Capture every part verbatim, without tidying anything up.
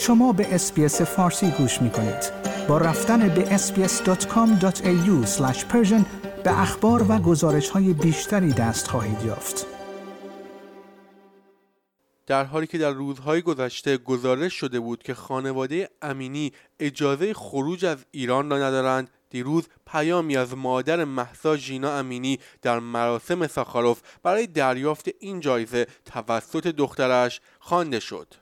شما به اسپیس فارسی گوش می کنید. با رفتن به اس بی اس دات کام دات ای یو اسلش پرشن به اخبار و گزارش های بیشتری دست خواهید یافت. در حالی که در روزهای گذشته گزارش شده بود که خانواده امینی اجازه خروج از ایران را ندارند، دیروز پیامی از مادر مهسا ژینا امینی در مراسم ساخاروف برای دریافت این جایزه توسط دخترش خوانده شد.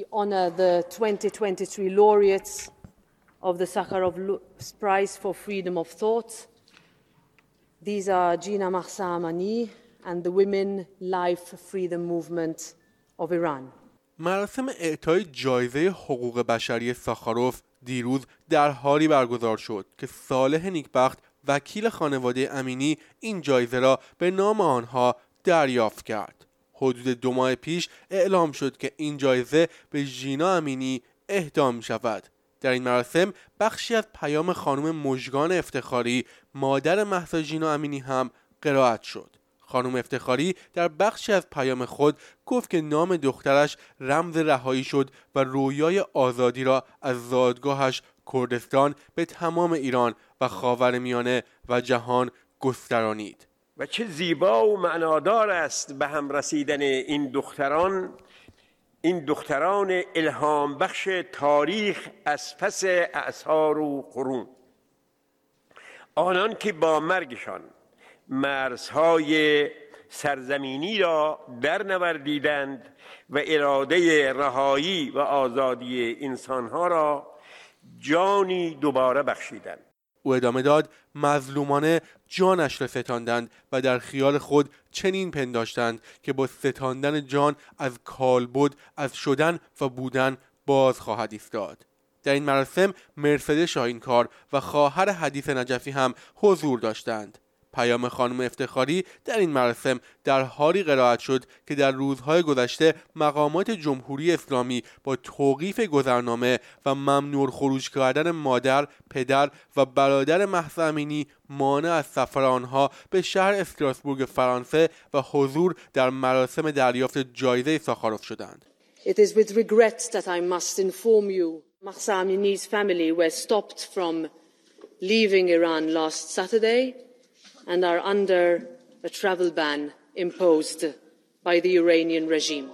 We honor the twenty twenty-three laureates of the Sakharov Prize for Freedom of Thought. These are Jina Mahsa Amini and the Women Life Freedom Movement of Iran. مراسم اعطای جایزه حقوق بشری ساخاروف دیروز در حالی برگزار شد که صالح نیکبخت، وکیل خانواده امینی، این جایزه را به نام آنها دریافت کرد. حدود دو ماه پیش اعلام شد که این جایزه به ژینا امینی اهدا می‌شود. در این مراسم بخشی از پیام خانم مژگان افتخاری، مادر مهسا ژینا امینی، هم قرائت شد. خانم افتخاری در بخشی از پیام خود گفت که نام دخترش رمز رهایی شد و رویای آزادی را از زادگاهش کردستان به تمام ایران و خاورمیانه و جهان گسترانید. و چه زیبا و معنادار است به هم رسیدن این دختران، این دختران الهام بخش تاریخ از پس اعصار و قرون، آنان که با مرگشان مرزهای سرزمینی را درنوردیدند و اراده رهایی و آزادی انسانها را جانی دوباره بخشیدند. او ادامه داد: مظلومانه جانش را ستاندند و در خیال خود چنین پنداشتند که با ستاندن جان از کالبد، از شدن و بودن باز خواهد ایستاد. در این مراسم مرسد شاهینکار و خواهر حدیث نجفی هم حضور داشتند. پیام خانم افتخاری در این مراسم در حالی قرائت شد که در روزهای گذشته مقامات جمهوری اسلامی با توقیف گذرنامه و ممنوع خروج کردن مادر، پدر و برادر مهسا امینی مانع از سفر آنها به شهر استراسبورگ فرانسه و حضور در مراسم دریافت جایزه ساخاروف شدند. It is with regret that I must inform you Mahsa Amini's family were stopped from leaving Iran last Saturday and are under a travel ban imposed by the Iranian regime.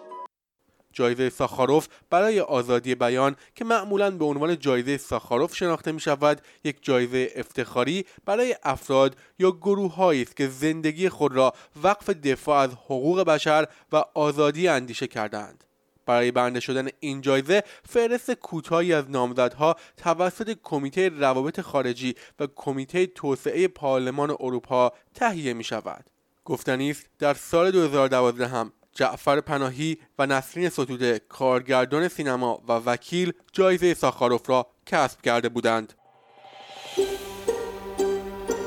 جایزه ساخاروف برای آزادی بیان که معمولاً به عنوان جایزه ساخاروف شناخته می شود، یک جایزه افتخاری برای افراد یا گروه‌هایی است که زندگی خود را وقف دفاع از حقوق بشر و آزادی اندیشه کردند. برای برنده شدن این جایزه فهرست کوتاهی از نامزدها توسط کمیته روابط خارجی و کمیته توسعه پارلمان اروپا تهیه می شود. گفتنی است در سال دو هزار و دوازده هم جعفر پناهی و نسرین ستوده، کارگردان سینما و وکیل، جایزه ساخاروف را کسب کرده بودند.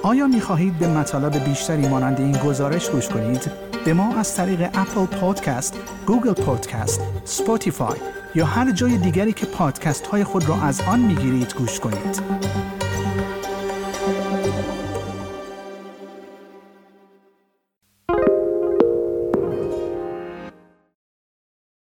آیا می خواهید به مطالب بیشتری مانند این گزارش گوش کنید؟ به ما از طریق اپل پادکست، گوگل پادکست، اسپاتیفای یا هر جای دیگری که پادکست های خود را از آن میگیرید گوش کنید.